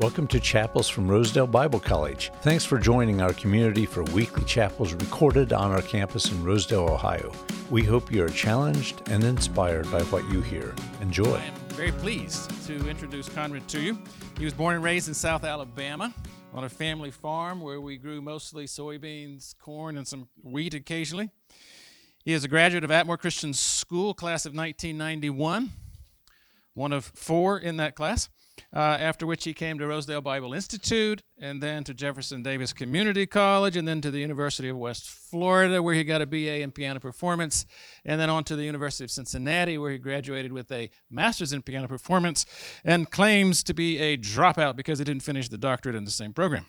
Welcome to Chapels from Rosedale Bible College. Thanks for joining our community for weekly chapels recorded on our campus in Rosedale, Ohio. We hope you are challenged and inspired by what you hear. Enjoy. I am very pleased to introduce Conrad to you. He was born and raised in South Alabama on a family farm where we grew mostly soybeans, corn, and some wheat occasionally. He is a graduate of Atmore Christian School, class of 1991, one of four in that class, after which he came to Rosedale Bible Institute and then to Jefferson Davis Community College and then to the University of West Florida, where he got a BA in piano performance, and then on to the University of Cincinnati, where he graduated with a master's in piano performance and claims to be a dropout because he didn't finish the doctorate in the same program.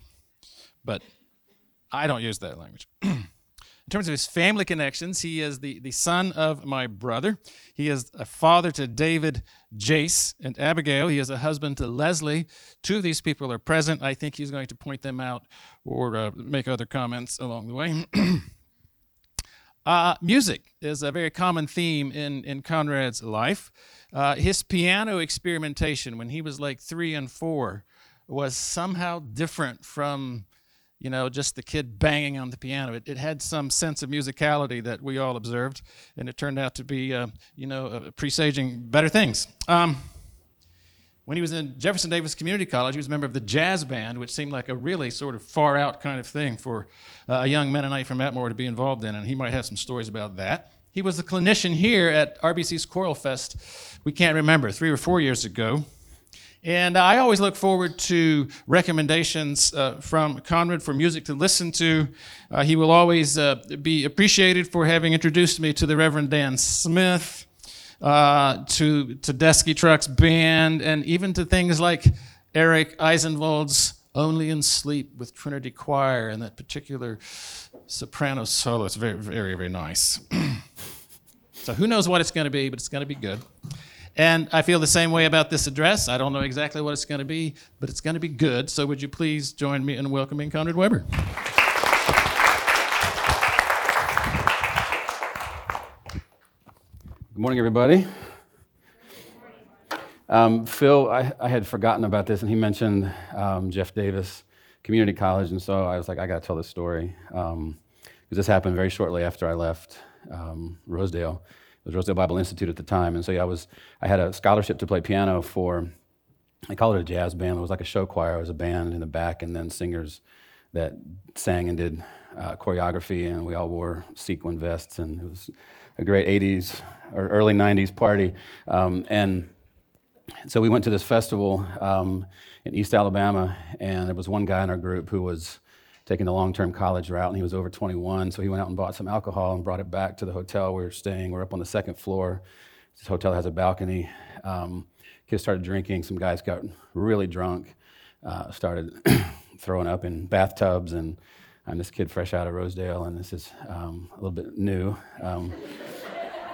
But I don't use that language. In terms of his family connections, he is the son of my brother. He is a father to David, Jace, and Abigail. He is a husband to Leslie. Two of these people are present. I think he's going to point them out or make other comments along the way. Music is a very common theme in Conrad's life. His piano experimentation when he was like 3 and 4 was somehow different from just the kid banging on the piano. It had some sense of musicality that we all observed, and it turned out to be, presaging better things. When he was in Jefferson Davis Community College, he was a member of the jazz band, which seemed like a really sort of far-out kind of thing for a young Mennonite from Atmore to be involved in, and he might have some stories about that. He was the clinician here at RBC's Choral Fest, we can't remember, 3 or 4 years ago. And I always look forward to recommendations from Conrad for music to listen to. He will always be appreciated for having introduced me to the Reverend Dan Smith, to Tedeschi Truck's band, and even to things like Eric Eisenwald's Only in Sleep with Trinity Choir and that particular soprano solo. It's very, very, very nice. So who knows what it's going to be, but it's going to be good. And I feel the same way about this address. I don't know exactly what it's going to be, but it's going to be good. So would you please join me in welcoming Conrad Weber? Good morning, everybody. Phil, I had forgotten about this, and he mentioned Jeff Davis Community College, and so I was like, I got to tell this story, because this happened very shortly after I left Rosedale. The Rosedale Bible Institute at the time, and so I had a scholarship to play piano for, I called it a jazz band. It was like a show choir. It was a band in the back, and then singers that sang and did choreography, and we all wore sequin vests, and it was a great 80s or early 90s party. And so we went to this festival in East Alabama, and there was one guy in our group who was taking the long-term college route, and he was over 21, so he went out and bought some alcohol and brought it back to the hotel we were staying. We're up on the second floor. This hotel has a balcony. Kids started drinking. Some guys got really drunk, started throwing up in bathtubs, and I'm this kid fresh out of Rosedale, and this is a little bit new.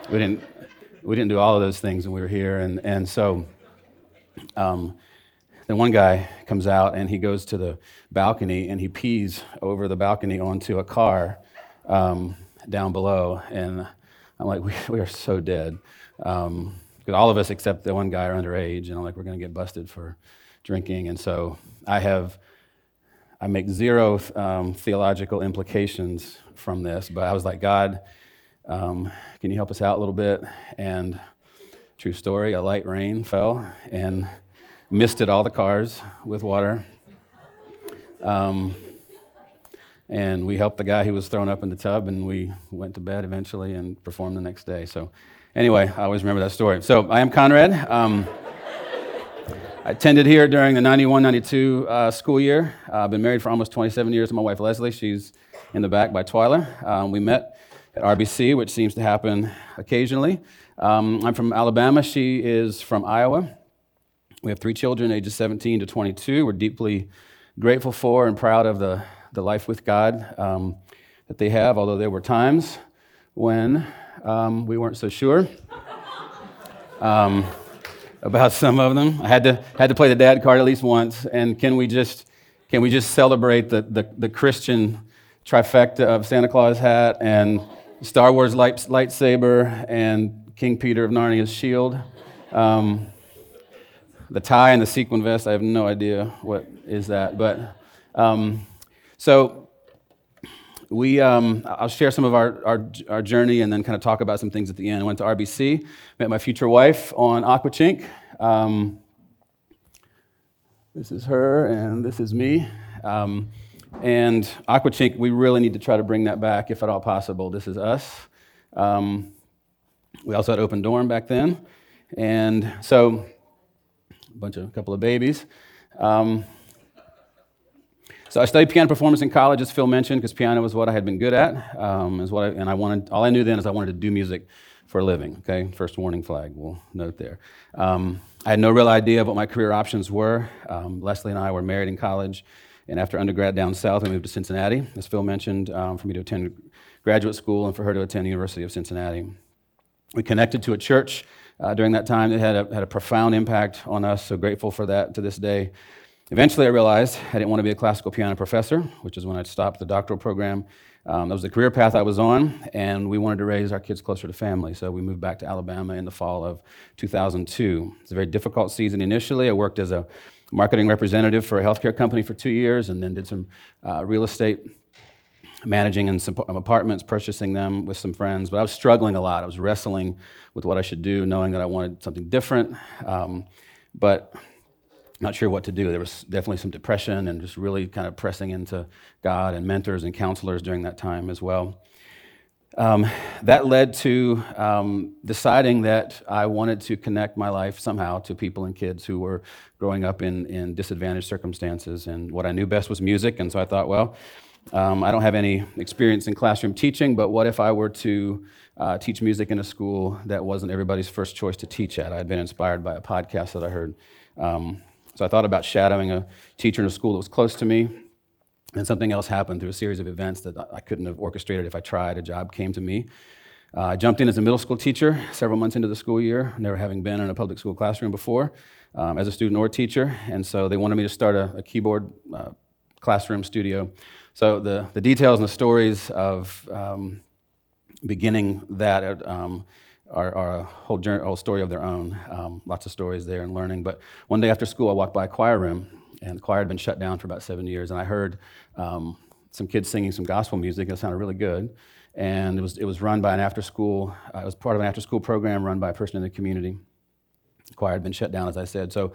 We didn't do all of those things when we were here, and so... Then one guy comes out, and he goes to the balcony, and he pees over the balcony onto a car down below. And I'm like, we are so dead. Because all of us except the one guy are underage, and I'm like, we're going to get busted for drinking. And so I make zero theological implications from this. But I was like, God, can you help us out a little bit? And true story, a light rain fell, and misted all the cars with water. And we helped the guy who was thrown up in the tub, and we went to bed eventually and performed the next day. So anyway, I always remember that story. So I am Conrad. I attended here during the 91-92 school year. I've been married for almost 27 years to my wife, Leslie. She's in the back by Twyla. We met at RBC, which seems to happen occasionally. I'm from Alabama. She is from Iowa. We have 3 children, ages 17 to 22. We're deeply grateful for and proud of the life with God that they have, although there were times when we weren't so sure about some of them. I had to play the dad card at least once. And can we just celebrate the Christian trifecta of Santa Claus hat and Star Wars lightsaber and King Peter of Narnia's shield? The tie and the sequin vest, I have no idea what is that. But so we, I'll share some of our journey and then kind of talk about some things at the end. I went to RBC, met my future wife on Aquachink. This is her and this is me. And Aquachink, we really need to try to bring that back if at all possible. This is us. We also had Open Dorm back then. And so a couple of babies. So I studied piano performance in college, as Phil mentioned, because piano was what I had been good at. All I knew then is I wanted to do music for a living. Okay, first warning flag, we'll note there. I had no real idea of what my career options were. Leslie and I were married in college, and after undergrad down south, we moved to Cincinnati, as Phil mentioned, for me to attend graduate school and for her to attend the University of Cincinnati. We connected to a church during that time that had a profound impact on us, so grateful for that to this day. Eventually, I realized I didn't want to be a classical piano professor, which is when I stopped the doctoral program. That was the career path I was on, and we wanted to raise our kids closer to family, so we moved back to Alabama in the fall of 2002. It's a very difficult season initially. I worked as a marketing representative for a healthcare company for 2 years, and then did some real estate managing in some apartments, purchasing them with some friends. But I was struggling a lot. I was wrestling with what I should do, knowing that I wanted something different, but not sure what to do. There was definitely some depression and just really kind of pressing into God and mentors and counselors during that time as well. That led to deciding that I wanted to connect my life somehow to people and kids who were growing up in disadvantaged circumstances. And what I knew best was music, and so I thought, well, I don't have any experience in classroom teaching, but what if I were to teach music in a school that wasn't everybody's first choice to teach at? I had been inspired by a podcast that I heard. So I thought about shadowing a teacher in a school that was close to me, and something else happened through a series of events that I couldn't have orchestrated if I tried. A job came to me. I jumped in as a middle school teacher several months into the school year, never having been in a public school classroom before, as a student or teacher, and so they wanted me to start a keyboard classroom studio. So the details and the stories of beginning that are a whole story of their own. Lots of stories there and learning. But one day after school, I walked by a choir room, and the choir had been shut down for about 7 years. And I heard some kids singing some gospel music. It sounded really good. And it was run by an after-school. It was part of an after-school program run by a person in the community. The choir had been shut down, as I said. So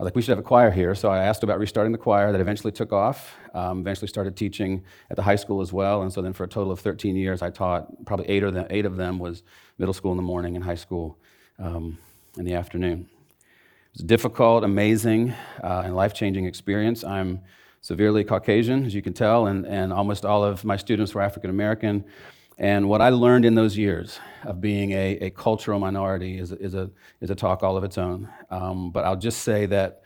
I was like, we should have a choir here. So I asked about restarting the choir that eventually took off, eventually started teaching at the high school as well. And so then for a total of 13 years, I taught probably eight of them was middle school in the morning and high school in the afternoon. It was a difficult, amazing, and life-changing experience. I'm severely Caucasian, as you can tell, and almost all of my students were African-American. And what I learned in those years of being a cultural minority is a talk all of its own. But I'll just say that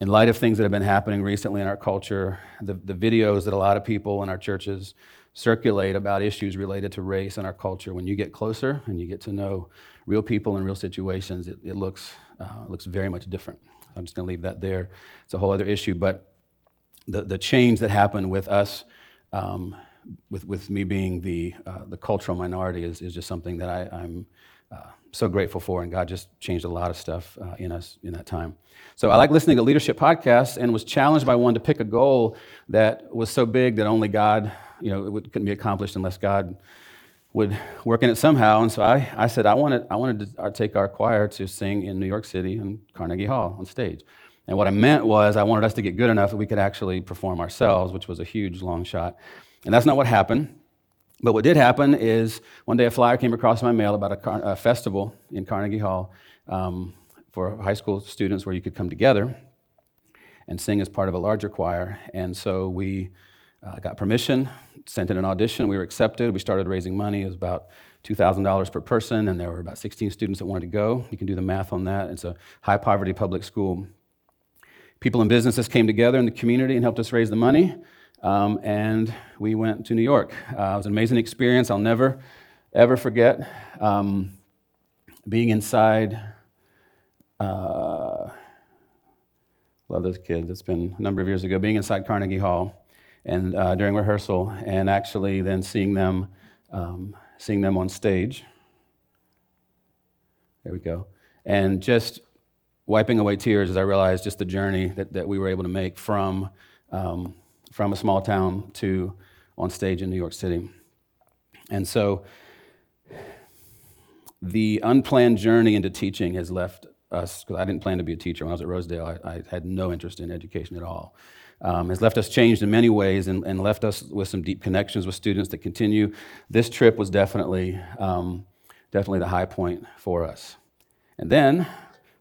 in light of things that have been happening recently in our culture, the videos that a lot of people in our churches circulate about issues related to race and our culture, when you get closer and you get to know real people in real situations, it looks very much different. I'm just going to leave that there. It's a whole other issue. But the change that happened with us, with me being the cultural minority is just something that I'm so grateful for, and God just changed a lot of stuff in us in that time. So I like listening to leadership podcasts, and was challenged by one to pick a goal that was so big that only God, it couldn't be accomplished unless God would work in it somehow. And so I said I wanted to take our choir to sing in New York City and Carnegie Hall on stage. And what I meant was I wanted us to get good enough that we could actually perform ourselves, which was a huge long shot. And that's not what happened. But what did happen is one day a flyer came across my mail about a festival in Carnegie Hall for high school students where you could come together and sing as part of a larger choir. And so we got permission, sent in an audition. We were accepted. We started raising money. It was about $2,000 per person, and there were about 16 students that wanted to go. You can do the math on that. It's a high-poverty public school. People and businesses came together in the community and helped us raise the money. And we went to New York. It was an amazing experience. I'll never, ever forget being inside. Love those kids. It's been a number of years ago. Being inside Carnegie Hall and during rehearsal, and actually then seeing them on stage. There we go. And just wiping away tears as I realized just the journey that we were able to make from a small town to on stage in New York City. And so the unplanned journey into teaching has left us, because I didn't plan to be a teacher when I was at Rosedale. I had no interest in education at all. Has left us changed in many ways and left us with some deep connections with students that continue. This trip was definitely the high point for us. And then the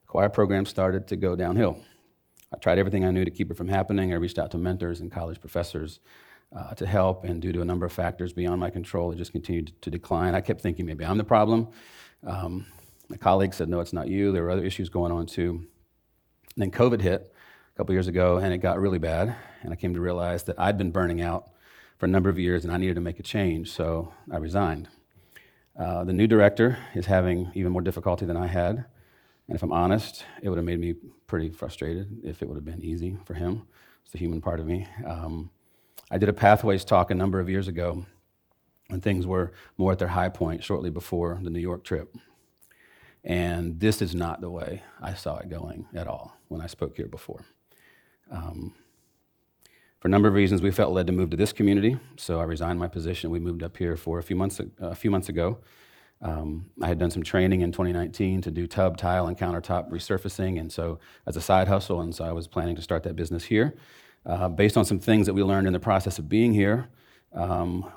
choir program started to go downhill. I tried everything I knew to keep it from happening. I reached out to mentors and college professors to help, and due to a number of factors beyond my control, it just continued to decline. I kept thinking maybe I'm the problem. My colleague said, no, it's not you. There were other issues going on too. And then COVID hit a couple years ago, and it got really bad. And I came to realize that I'd been burning out for a number of years, and I needed to make a change, so I resigned. The new director is having even more difficulty than I had. And if I'm honest, it would have made me pretty frustrated if it would have been easy for him. It's the human part of me. I did a Pathways talk a number of years ago when things were more at their high point shortly before the New York trip. And this is not the way I saw it going at all when I spoke here before. For a number of reasons, we felt led to move to this community, so I resigned my position. We moved up here for a few months ago. I had done some training in 2019 to do tub, tile, and countertop resurfacing, and so as a side hustle, and so I was planning to start that business here. Based on some things that we learned in the process of being here,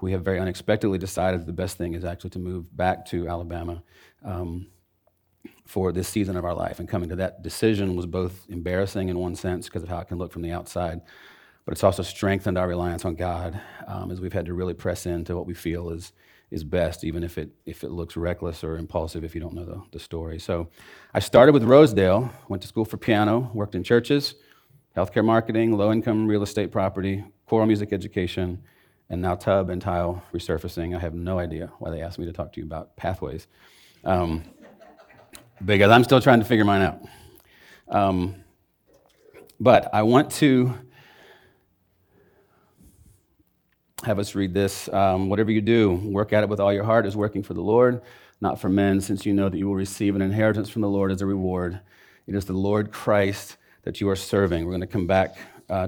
we have very unexpectedly decided that the best thing is actually to move back to Alabama for this season of our life. And coming to that decision was both embarrassing in one sense because of how it can look from the outside, but it's also strengthened our reliance on God as we've had to really press into what we feel is best, even if it looks reckless or impulsive if you don't know the story. So I started with Rosedale, went to school for piano, worked in churches, healthcare marketing, low-income real estate property, choral music education, and now tub and tile resurfacing. I have no idea why they asked me to talk to you about Pathways, because I'm still trying to figure mine out. But I want to have us read this. Whatever you do, work at it with all your heart as working for the Lord, not for men, since you know that you will receive an inheritance from the Lord as a reward. It is the Lord Christ that you are serving. We're going to come back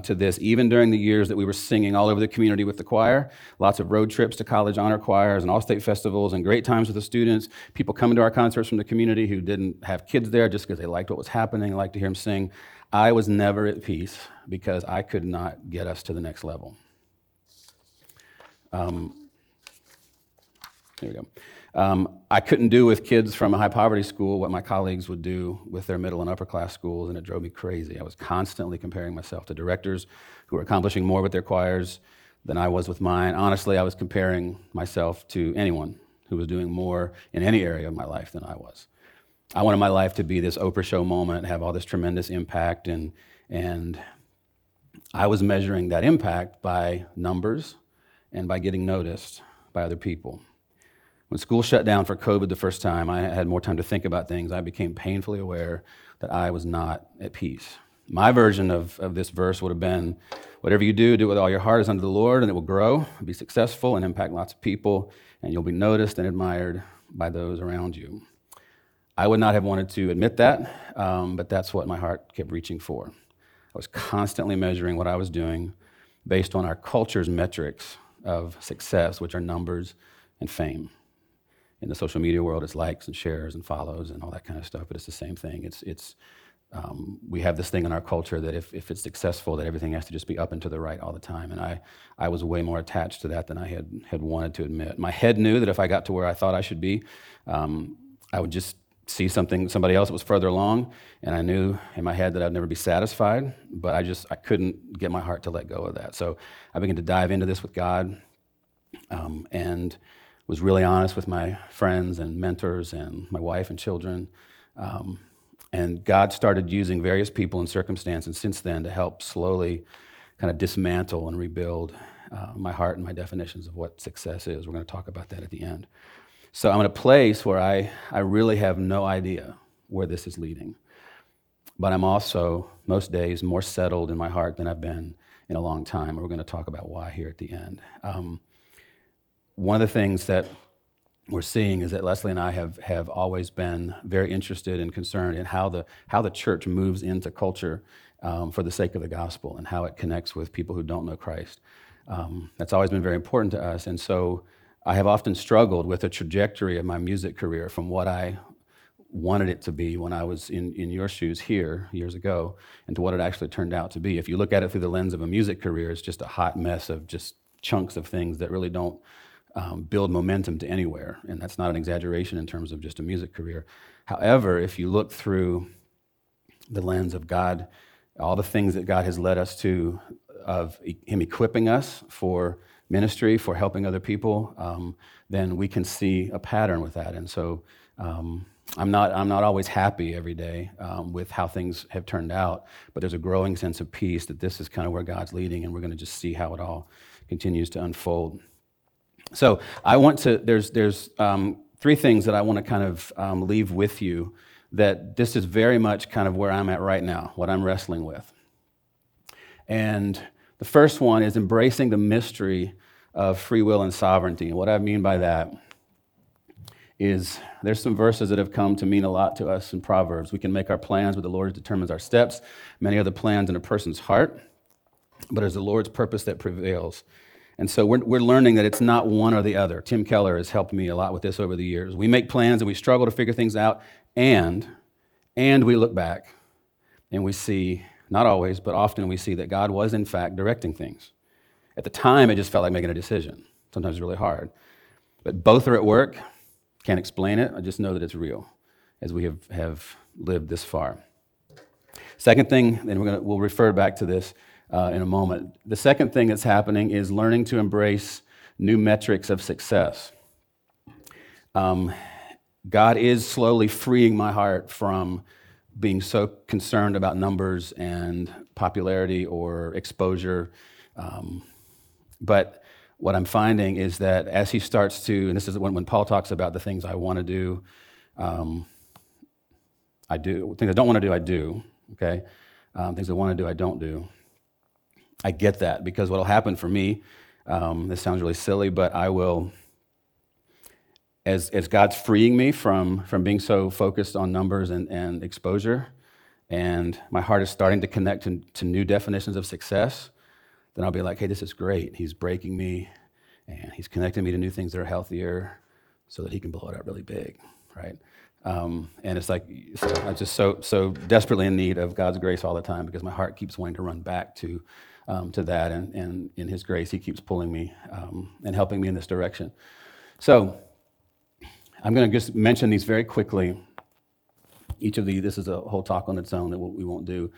to this. Even during the years that we were singing all over the community with the choir, lots of road trips to college honor choirs and all-state festivals and great times with the students, people coming to our concerts from the community who didn't have kids there just because they liked what was happening, liked to hear them sing. I was never at peace because I could not get us to the next level. Here we go. I couldn't do with kids from a high poverty school what my colleagues would do with their middle and upper class schools, and it drove me crazy. I was constantly comparing myself to directors who were accomplishing more with their choirs than I was with mine. Honestly, I was comparing myself to anyone who was doing more in any area of my life than I was. I wanted my life to be this Oprah show moment, have all this tremendous impact, and I was measuring that impact by numbers and by getting noticed by other people. When school shut down for COVID the first time, I had more time to think about things. I became painfully aware that I was not at peace. My version of this verse would have been, whatever you do, do it with all your heart as unto the Lord, and it will grow, be successful, and impact lots of people, and you'll be noticed and admired by those around you. I would not have wanted to admit that, but that's what my heart kept reaching for. I was constantly measuring what I was doing based on our culture's metrics of success, which are numbers and fame. In the social media world, it's likes and shares and follows and all that kind of stuff, but it's the same thing. We have this thing in our culture that if it's successful, that everything has to just be up and to the right all the time, and I was way more attached to that than I had wanted to admit. My head knew that if I got to where I thought I should be, I would just see somebody else that was further along, and I knew in my head that I'd never be satisfied, but I couldn't get my heart to let go of that. So I began to dive into this with God, and was really honest with my friends and mentors and my wife and children. And God started using various people and circumstances since then to help slowly kind of dismantle and rebuild my heart and my definitions of what success is. We're going to talk about that at the end. So I'm in a place where I really have no idea where this is leading. But I'm also, most days, more settled in my heart than I've been in a long time. And we're going to talk about why here at the end. One of the things that we're seeing is that Leslie and I have always been very interested and concerned in how the church moves into culture for the sake of the gospel and how it connects with people who don't know Christ. That's always been very important to us, and so I have often struggled with the trajectory of my music career from what I wanted it to be when I was in your shoes here years ago and to what it actually turned out to be. If you look at it through the lens of a music career, it's just a hot mess of just chunks of things that really don't build momentum to anywhere, and that's not an exaggeration in terms of just a music career. However, if you look through the lens of God, all the things that God has led us to, of Him equipping us for ministry, for helping other people, then we can see a pattern with that. And so I'm not always happy every day with how things have turned out, but there's a growing sense of peace that this is kind of where God's leading, and we're going to just see how it all continues to unfold. So I want to, there's three things that I want to kind of leave with you, that this is very much kind of where I'm at right now, what I'm wrestling with. And the first one is embracing the mystery of free will and sovereignty. And what I mean by that is there's some verses that have come to mean a lot to us in Proverbs. We can make our plans, but the Lord determines our steps. Many are the plans in a person's heart, but it's the Lord's purpose that prevails. And so we're learning that it's not one or the other. Tim Keller has helped me a lot with this over the years. We make plans and we struggle to figure things out, and we look back and we see, not always, but often we see that God was in fact directing things. At the time, it just felt like making a decision. Sometimes it's really hard. But both are at work. Can't explain it. I just know that it's real as we have lived this far. Second thing, and we'll refer back to this in a moment. The second thing that's happening is learning to embrace new metrics of success. God is slowly freeing my heart from being so concerned about numbers and popularity or exposure. But what I'm finding is that as he starts to, and this is when Paul talks about the things I want to do, I do. Things I don't want to do, I do. Okay? Things I want to do, I don't do. I get that, because what will happen for me, this sounds really silly, but I will, as God's freeing me from being so focused on numbers and exposure, and my heart is starting to connect to new definitions of success, then I'll be like, hey, this is great. He's breaking me, and he's connecting me to new things that are healthier so that he can blow it up really big, right? And it's like, I'm just so desperately in need of God's grace all the time, because my heart keeps wanting to run back to that, and in his grace, he keeps pulling me and helping me in this direction. So I'm going to just mention these very quickly. Each of these, this is a whole talk on its own that we won't do.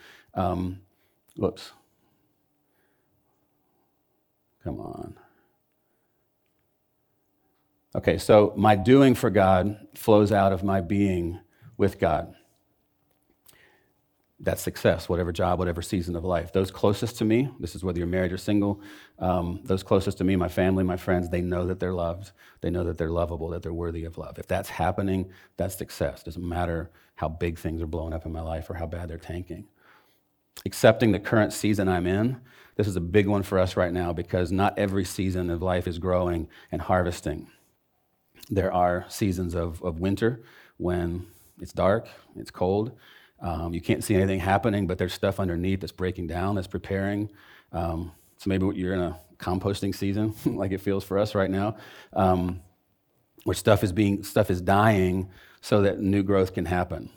Whoops. Come on. Okay, so my doing for God flows out of my being with God. That's success, whatever job, whatever season of life. Those closest to me, this is whether you're married or single, those closest to me, my family, my friends, they know that they're loved. They know that they're lovable, that they're worthy of love. If that's happening, that's success. Doesn't matter how big things are blowing up in my life or how bad they're tanking. Accepting the current season I'm in, this is a big one for us right now, because not every season of life is growing and harvesting. There are seasons of winter when it's dark, it's cold. You can't see anything happening, but there's stuff underneath that's breaking down, that's preparing. So maybe you're in a composting season, like it feels for us right now, where stuff is dying so that new growth can happen.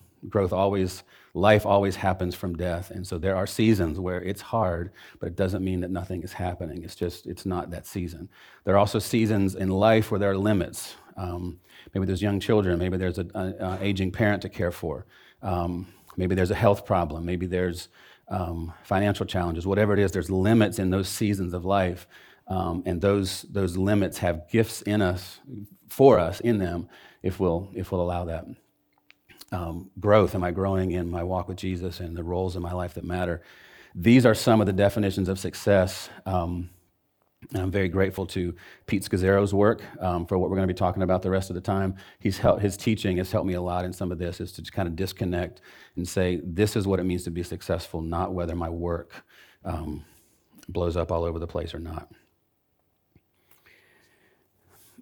Life always happens from death, and so there are seasons where it's hard, but it doesn't mean that nothing is happening. It's just, it's not that season. There are also seasons in life where there are limits. Maybe there's young children, maybe there's an aging parent to care for. Maybe there's a health problem, maybe there's financial challenges, whatever it is, there's limits in those seasons of life, and those limits have gifts in us, for us, in them, if we'll allow that. Growth, am I growing in my walk with Jesus and the roles in my life that matter? These are some of the definitions of success, and I'm very grateful to Pete Scazzaro's work for what we're going to be talking about the rest of the time. His teaching has helped me a lot in some of this, is to kind of disconnect and say, this is what it means to be successful, not whether my work blows up all over the place or not.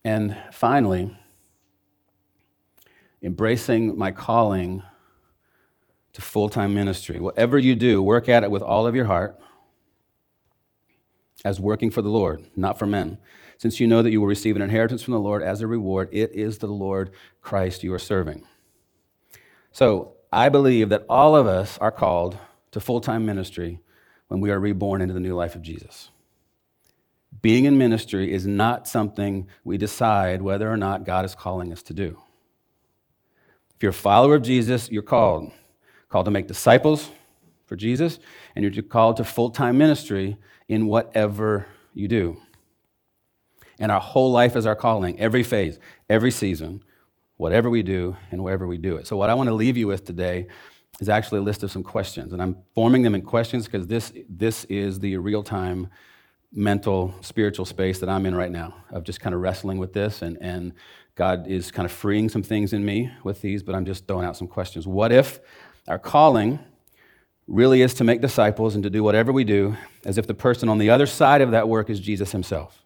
And finally, embracing my calling to full-time ministry. Whatever you do, work at it with all of your heart as working for the Lord, not for men. Since you know that you will receive an inheritance from the Lord as a reward, it is the Lord Christ you are serving. So I believe that all of us are called to full-time ministry when we are reborn into the new life of Jesus. Being in ministry is not something we decide whether or not God is calling us to do. If you're a follower of Jesus, you're called. Called to make disciples for Jesus, and you're called to full-time ministry in whatever you do. And our whole life is our calling, every phase, every season, whatever we do and wherever we do it. So what I want to leave you with today is actually a list of some questions. And I'm forming them in questions because this is the real-time mental, spiritual space that I'm in right now of just kind of wrestling with this. And God is kind of freeing some things in me with these, but I'm just throwing out some questions. What if our calling really is to make disciples and to do whatever we do as if the person on the other side of that work is Jesus himself?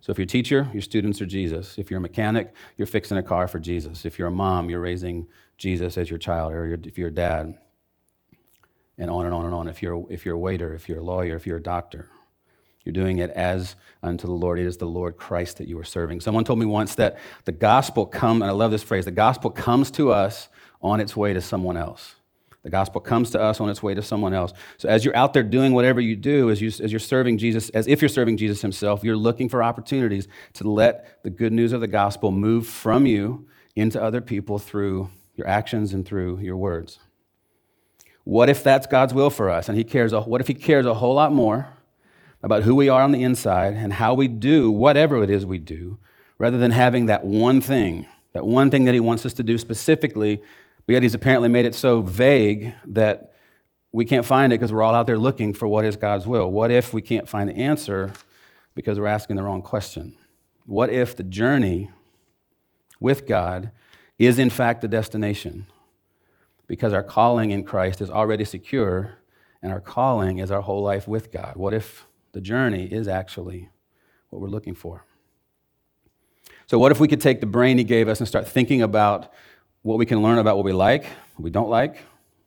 So if you're a teacher, your students are Jesus. If you're a mechanic, you're fixing a car for Jesus. If you're a mom, you're raising Jesus as your child, or if you're a dad, and on and on and on. If you're a waiter, if you're a lawyer, if you're a doctor, you're doing it as unto the Lord. It is the Lord Christ that you are serving. Someone told me once that the gospel comes, and I love this phrase, the gospel comes to us on its way to someone else. The gospel comes to us on its way to someone else. So as you're out there doing whatever you do, as you're serving Jesus, as if you're serving Jesus himself, you're looking for opportunities to let the good news of the gospel move from you into other people through your actions and through your words. What if that's God's will for us? And what if he cares a whole lot more about who we are on the inside and how we do whatever it is we do, rather than having that one thing that he wants us to do specifically, but yet he's apparently made it so vague that we can't find it because we're all out there looking for what is God's will. What if we can't find the answer because we're asking the wrong question? What if the journey with God is in fact the destination? Because our calling in Christ is already secure, and our calling is our whole life with God. What if the journey is actually what we're looking for? So what if we could take the brain he gave us and start thinking about what we can learn about what we like, what we don't like,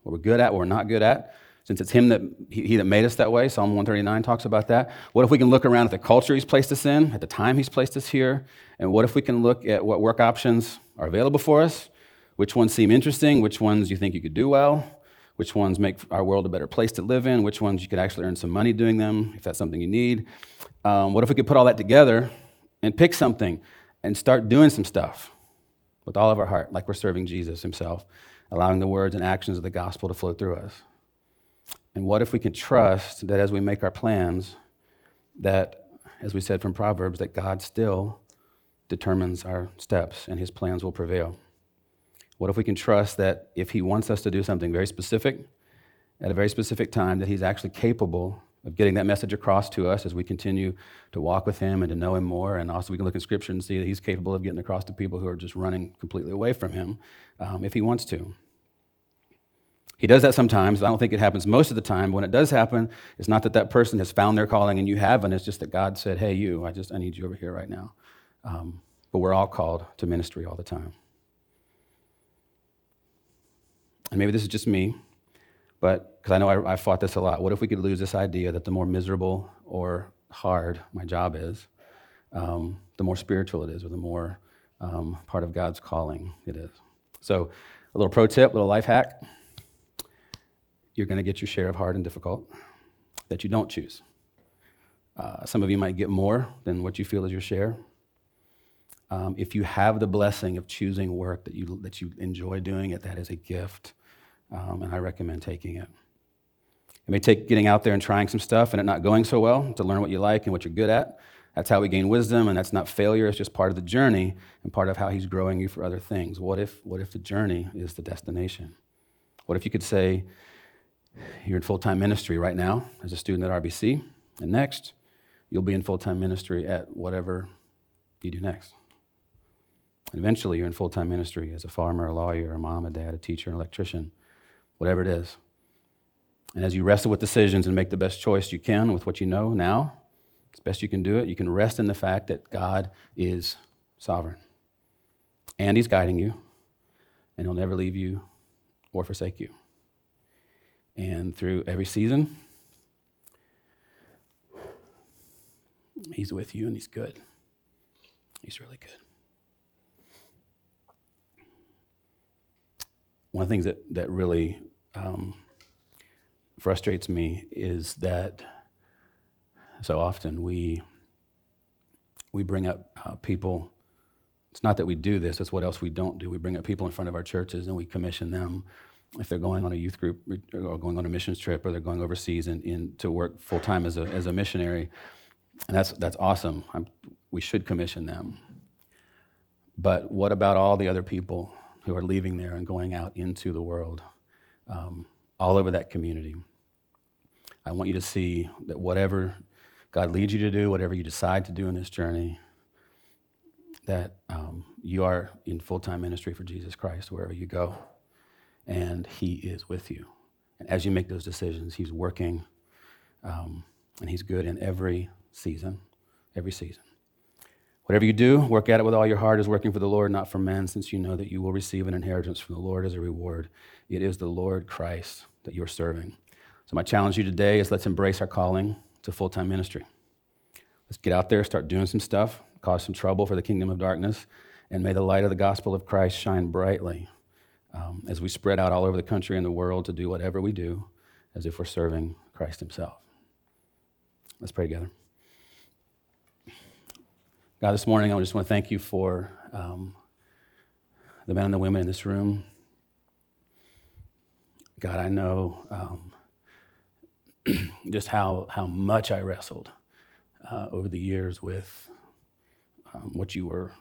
what we're good at, what we're not good at, since it's him that he that made us that way. Psalm 139 talks about that. What if we can look around at the culture he's placed us in, at the time he's placed us here, and what if we can look at what work options are available for us, which ones seem interesting, which ones you think you could do well, which ones make our world a better place to live in, which ones you could actually earn some money doing them, if that's something you need. What if we could put all that together and pick something and start doing some stuff with all of our heart, like we're serving Jesus himself, allowing the words and actions of the gospel to flow through us? And what if we can trust that as we make our plans, that, as we said from Proverbs, that God still determines our steps and his plans will prevail? What if we can trust that if he wants us to do something very specific, at a very specific time, that he's actually capable of getting that message across to us as we continue to walk with him and to know him more? And also we can look in Scripture and see that he's capable of getting across to people who are just running completely away from him if he wants to. He does that sometimes. I don't think it happens most of the time. When it does happen, it's not that that person has found their calling and you haven't. It's just that God said, hey, you, I need you over here right now. But we're all called to ministry all the time. And maybe this is just me, but because I know I fought this a lot. What if we could lose this idea that the more miserable or hard my job is, the more spiritual it is, or the more part of God's calling it is? So a little pro tip, a little life hack. You're going to get your share of hard and difficult that you don't choose. Some of you might get more than what you feel is your share. If you have the blessing of choosing work that you enjoy doing, that is a gift, and I recommend taking it. It may take getting out there and trying some stuff and it not going so well to learn what you like and what you're good at. That's how we gain wisdom, and that's not failure. It's just part of the journey and part of how he's growing you for other things. What if the journey is the destination? What if you could say you're in full-time ministry right now as a student at RBC, and next you'll be in full-time ministry at whatever you do next? And eventually you're in full-time ministry as a farmer, a lawyer, a mom, a dad, a teacher, an electrician, whatever it is. And as you wrestle with decisions and make the best choice you can with what you know now, as best you can do it, you can rest in the fact that God is sovereign. And he's guiding you, and he'll never leave you or forsake you. And through every season, he's with you and he's good. He's really good. One of the things that really frustrates me is that so often we bring up people. It's not that we do this, it's what else we don't do. We bring up people in front of our churches and we commission them if they're going on a youth group or going on a missions trip or they're going overseas and to work full-time as a missionary. And that's awesome. We should commission them. But what about all the other people who are leaving there and going out into the world, all over that community? I want you to see that whatever God leads you to do, whatever you decide to do in this journey, that you are in full-time ministry for Jesus Christ wherever you go, and he is with you. And as you make those decisions, he's working, and he's good in every season. Whatever you do, work at it with all your heart as working for the Lord, not for men, since you know that you will receive an inheritance from the Lord as a reward. It is the Lord Christ that you're serving. So my challenge to you today is let's embrace our calling to full-time ministry. Let's get out there, start doing some stuff, cause some trouble for the kingdom of darkness, and may the light of the gospel of Christ shine brightly as we spread out all over the country and the world to do whatever we do as if we're serving Christ himself. Let's pray together. God, this morning I just want to thank you for the men and the women in this room. God, I know just how much I wrestled over the years with what you were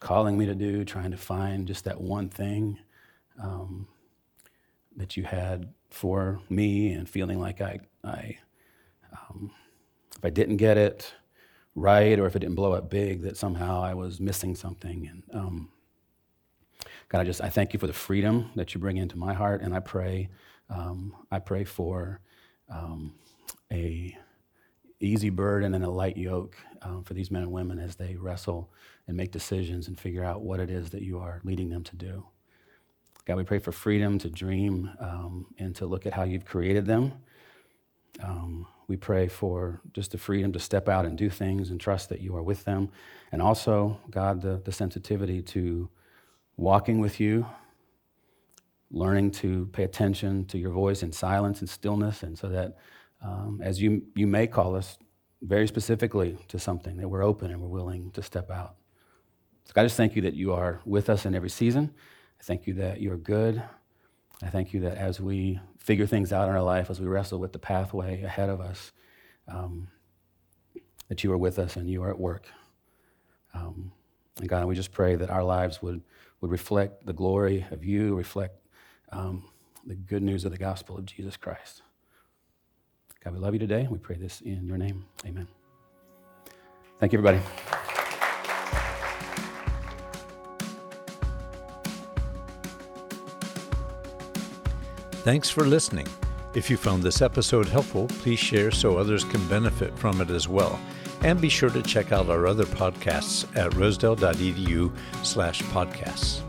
calling me to do, trying to find just that one thing that you had for me, and feeling like I if I didn't get it right, or if it didn't blow up big, that somehow I was missing something. And God, I thank you for the freedom that you bring into my heart, and I pray for a easy burden and a light yoke for these men and women as they wrestle and make decisions and figure out what it is that you are leading them to do. God, we pray for freedom to dream and to look at how you've created them. We pray for just the freedom to step out and do things and trust that you are with them. And also, God, the sensitivity to walking with you, learning to pay attention to your voice in silence and stillness, and so that as you may call us very specifically to something, that we're open and we're willing to step out. So God, I just thank you that you are with us in every season. I thank you that you're good. I thank you that as we figure things out in our life, as we wrestle with the pathway ahead of us, that you are with us and you are at work. And God, we just pray that our lives would reflect the glory of you, reflect the good news of the gospel of Jesus Christ. God, we love you today. We pray this in your name. Amen. Thank you, everybody. Thanks for listening. If you found this episode helpful, please share so others can benefit from it as well. And be sure to check out our other podcasts at rosedale.edu/podcasts.